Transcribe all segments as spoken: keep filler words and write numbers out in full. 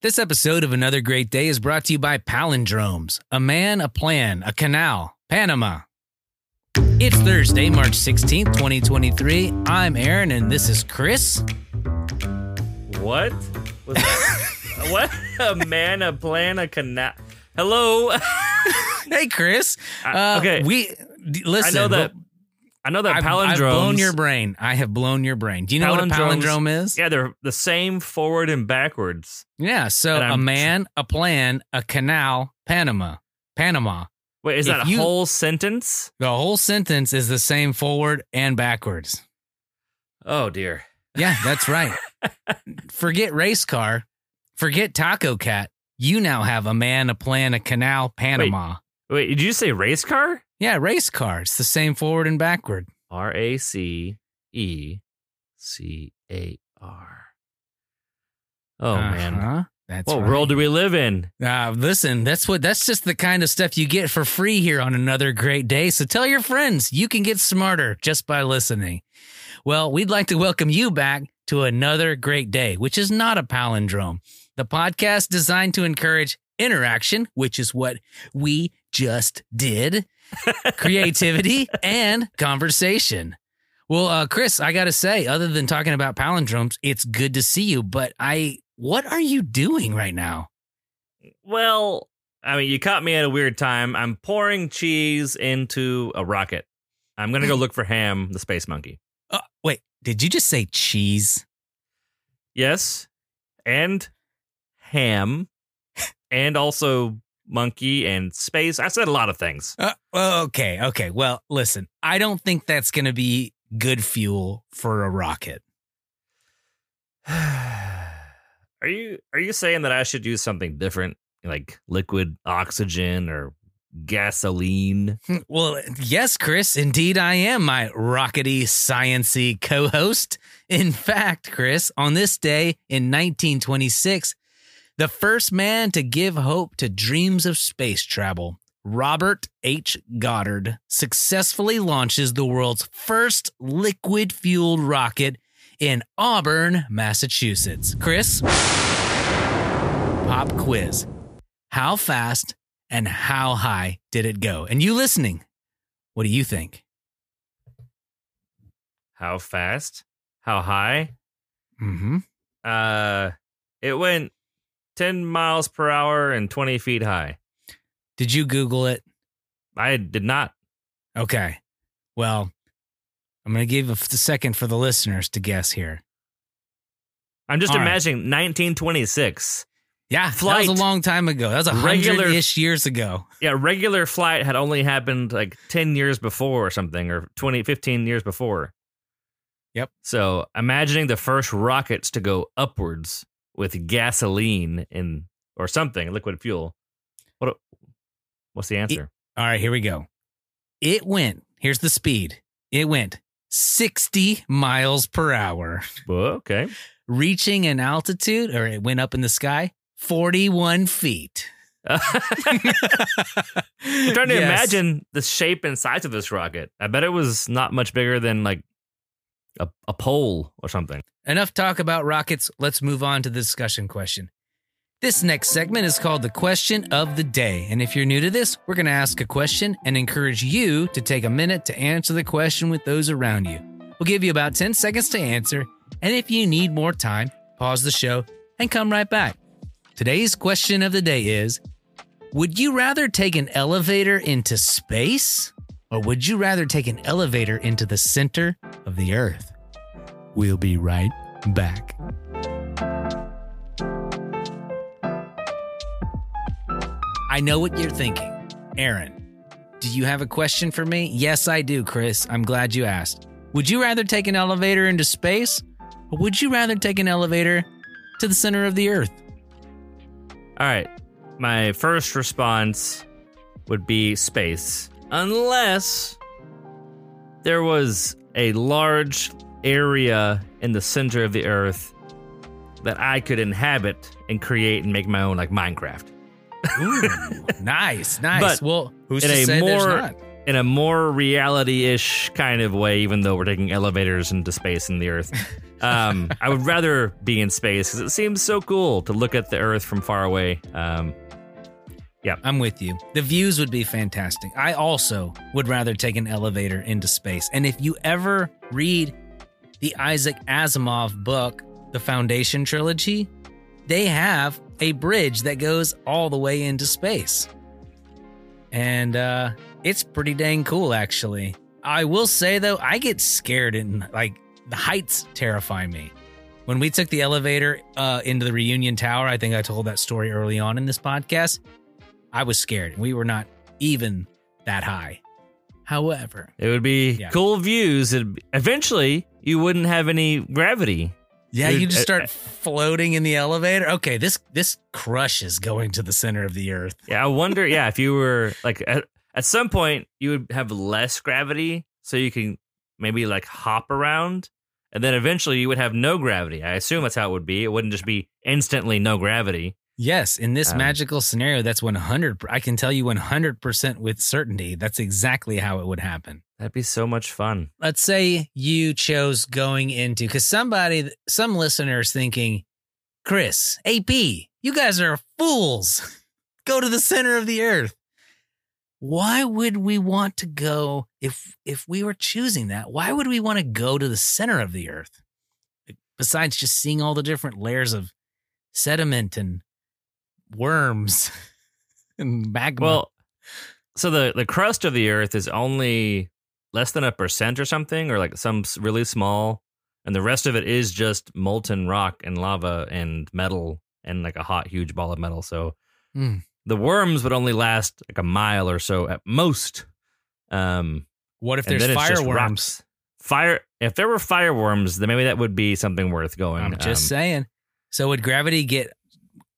This episode of Another Great Day is brought to you by Palindromes, a man, a plan, a canal, Panama. It's Thursday, March sixteenth, twenty twenty-three. I'm Aaron, and this is Chris. What? Was that? What? A man, a plan, a canal. Hello. Hey, Chris. I, uh, okay. We, d- listen. I know that. I know that I've, palindromes. I've blown your brain. I have blown your brain. Do you know what a palindrome is? Yeah, they're the same forward and backwards. Yeah, so a man, a plan, a canal, Panama. Panama. Wait, is that a whole sentence? The whole sentence is the same forward and backwards. Oh, dear. Yeah, that's right. Forget race car. Forget Taco Cat. You now have a man, a plan, a canal, Panama. Wait, wait did you say race car? Yeah, race car. It's the same forward and backward. R A C E C A R. Oh, uh-huh. man. That's what right. world do we live in? Uh, listen, that's what that's just the kind of stuff you get for free here on Another Great Day. So tell your friends you can get smarter just by listening. Well, we'd like to welcome you back to Another Great Day, which is not a palindrome. The podcast designed to encourage interaction, which is what we just did, creativity, and conversation. Well, uh, Chris, I got to say, other than talking about palindromes, it's good to see you, but I... What are you doing right now? Well, I mean, you caught me at a weird time. I'm pouring cheese into a rocket. I'm going to go look for Ham, the space monkey. Uh, wait, did you just say cheese? Yes, and ham, and also monkey and space. I said a lot of things. Uh, okay, okay. Well, listen, I don't think that's going to be good fuel for a rocket. Are you are you saying that I should use something different, like liquid oxygen or gasoline? Well, yes, Chris, indeed I am, my rockety, sciency co-host. In fact, Chris, on this day in nineteen twenty-six, the first man to give hope to dreams of space travel, Robert H. Goddard, successfully launches the world's first liquid-fueled rocket in Auburn, Massachusetts. Chris, pop quiz. How fast and how high did it go? And you listening, what do you think? How fast? How high? Mm-hmm. Uh, it went ten miles per hour and twenty feet high. Did you Google it? I did not. Okay. Well, I'm going to give a second for the listeners to guess here. I'm just All imagining right. nineteen twenty-six. Yeah, flight, that was a long time ago. That was one hundred-ish years ago. Yeah, regular flight had only happened like ten years before or something, or twenty, fifteen years before. Yep. So imagining the first rockets to go upwards with gasoline in, or something, liquid fuel. What? What's the answer? It, all right, here we go. It went. Here's the speed. It went sixty miles per hour. Okay. Reaching an altitude, or it went up in the sky, forty-one feet. I'm trying to yes. imagine the shape and size of this rocket. I bet it was not much bigger than like a, a pole or something. Enough talk about rockets. Let's move on to the discussion question. This next segment is called the question of the day. And if you're new to this, we're going to ask a question and encourage you to take a minute to answer the question with those around you. We'll give you about ten seconds to answer. And if you need more time, pause the show and come right back. Today's question of the day is, would you rather take an elevator into space, or would you rather take an elevator into the center of the earth? We'll be right back. I know what you're thinking. Aaron, do you have a question for me? Yes, I do, Chris. I'm glad you asked. Would you rather take an elevator into space, or would you rather take an elevator to the center of the earth? All right. My first response would be space, unless there was a large area in the center of the earth that I could inhabit and create and make my own, like Minecraft. Ooh, nice, nice. But well, who's in to a say more, there's not? In a more reality-ish kind of way, even though we're taking elevators into space and the Earth, Um, I would rather be in space because it seems so cool to look at the Earth from far away. Um, yeah, I'm with you. The views would be fantastic. I also would rather take an elevator into space. And if you ever read the Isaac Asimov book, The Foundation Trilogy, they have a bridge that goes all the way into space. And uh, it's pretty dang cool, actually. I will say, though, I get scared and, like, the heights terrify me. When we took the elevator uh, into the Reunion Tower, I think I told that story early on in this podcast, I was scared. We were not even that high. However, it would be yeah. cool views. It'd, eventually, you wouldn't have any gravity. Yeah, It'd, you just start uh, floating in the elevator. Okay, this this crushes going to the center of the Earth. Yeah, I wonder, yeah, if you were, like, at, at some point, you would have less gravity, so you can maybe, like, hop around. And then eventually you would have no gravity. I assume that's how it would be. It wouldn't just be instantly no gravity. Yes. In this um, magical scenario, that's one hundred. I can tell you one hundred percent with certainty. That's exactly how it would happen. That'd be so much fun. Let's say you chose going into, because somebody, some listeners thinking, Chris, A P, you guys are fools. Go to the center of the Earth. Why would we want to go if if we were choosing that? Why would we want to go to the center of the Earth? Besides just seeing all the different layers of sediment and worms and magma. Well, so the, the crust of the Earth is only less than a percent or something, or like some really small, and the rest of it is just molten rock and lava and metal and like a hot, huge ball of metal. So. Mm. The worms would only last like a mile or so at most. Um, what if there's fireworms? Fire. If there were fireworms, then maybe that would be something worth going. I'm just um, saying. So would gravity get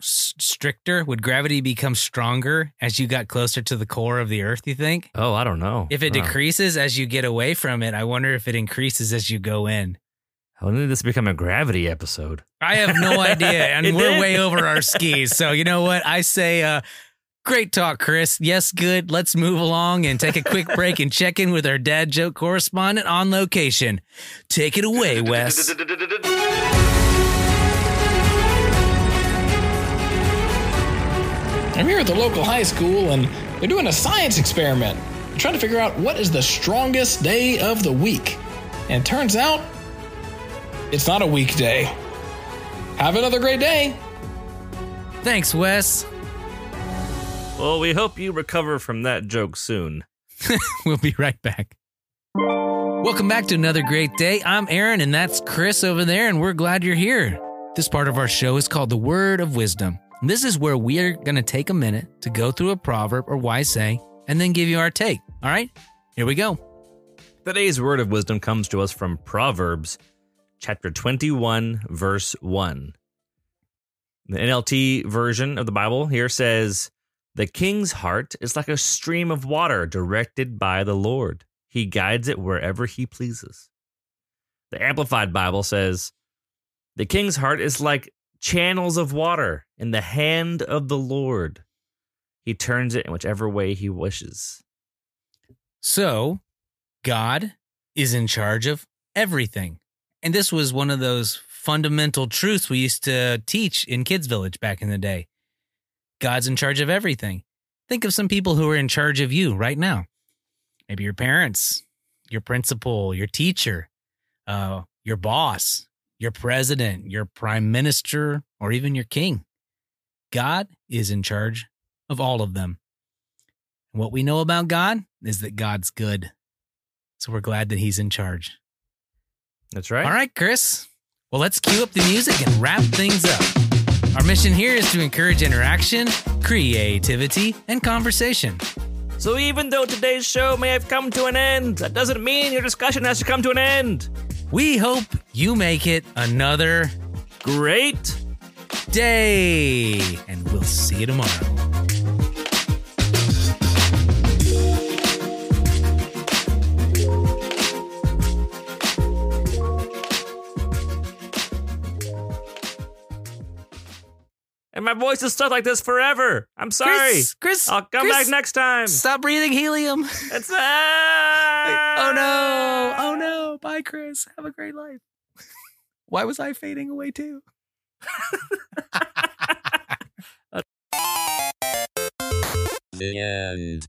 stricter? Would gravity become stronger as you got closer to the core of the Earth, you think? Oh, I don't know. If it no. decreases as you get away from it, I wonder if it increases as you go in. When did this become a gravity episode? I have no idea, and we're did. way over our skis. So you know what? I say, uh, great talk, Chris. Yes, good. Let's move along and take a quick break and check in with our dad joke correspondent on location. Take it away, Wes. I'm here at the local high school, and they're doing a science experiment. They're trying to figure out what is the strongest day of the week. And turns out, it's not a weekday. Have another great day. Thanks, Wes. Well, we hope you recover from that joke soon. We'll be right back. Welcome back to Another Great Day. I'm Aaron, and that's Chris over there, and we're glad you're here. This part of our show is called The Word of Wisdom. And this is where we're going to take a minute to go through a proverb or wise saying and then give you our take. All right, here we go. Today's Word of Wisdom comes to us from Proverbs Chapter twenty-one, verse one. The N L T version of the Bible here says, "The king's heart is like a stream of water directed by the Lord. He guides it wherever he pleases." The Amplified Bible says, "The king's heart is like channels of water in the hand of the Lord. He turns it in whichever way he wishes." So, God is in charge of everything. And this was one of those fundamental truths we used to teach in Kids Village back in the day. God's in charge of everything. Think of some people who are in charge of you right now. Maybe your parents, your principal, your teacher, uh, your boss, your president, your prime minister, or even your king. God is in charge of all of them. And what we know about God is that God's good. So we're glad that he's in charge. That's right. All right, Chris. Well, let's cue up the music and wrap things up. Our mission here is to encourage interaction, creativity, and conversation. So even though today's show may have come to an end, that doesn't mean your discussion has to come to an end. We hope you make it another great day. And we'll see you tomorrow. And my voice is stuck like this forever. I'm sorry. Chris, Chris I'll come Chris, back next time. Stop breathing helium. It's, ah! Oh, no. Oh, no. Bye, Chris. Have a great life. Why was I fading away too? The end.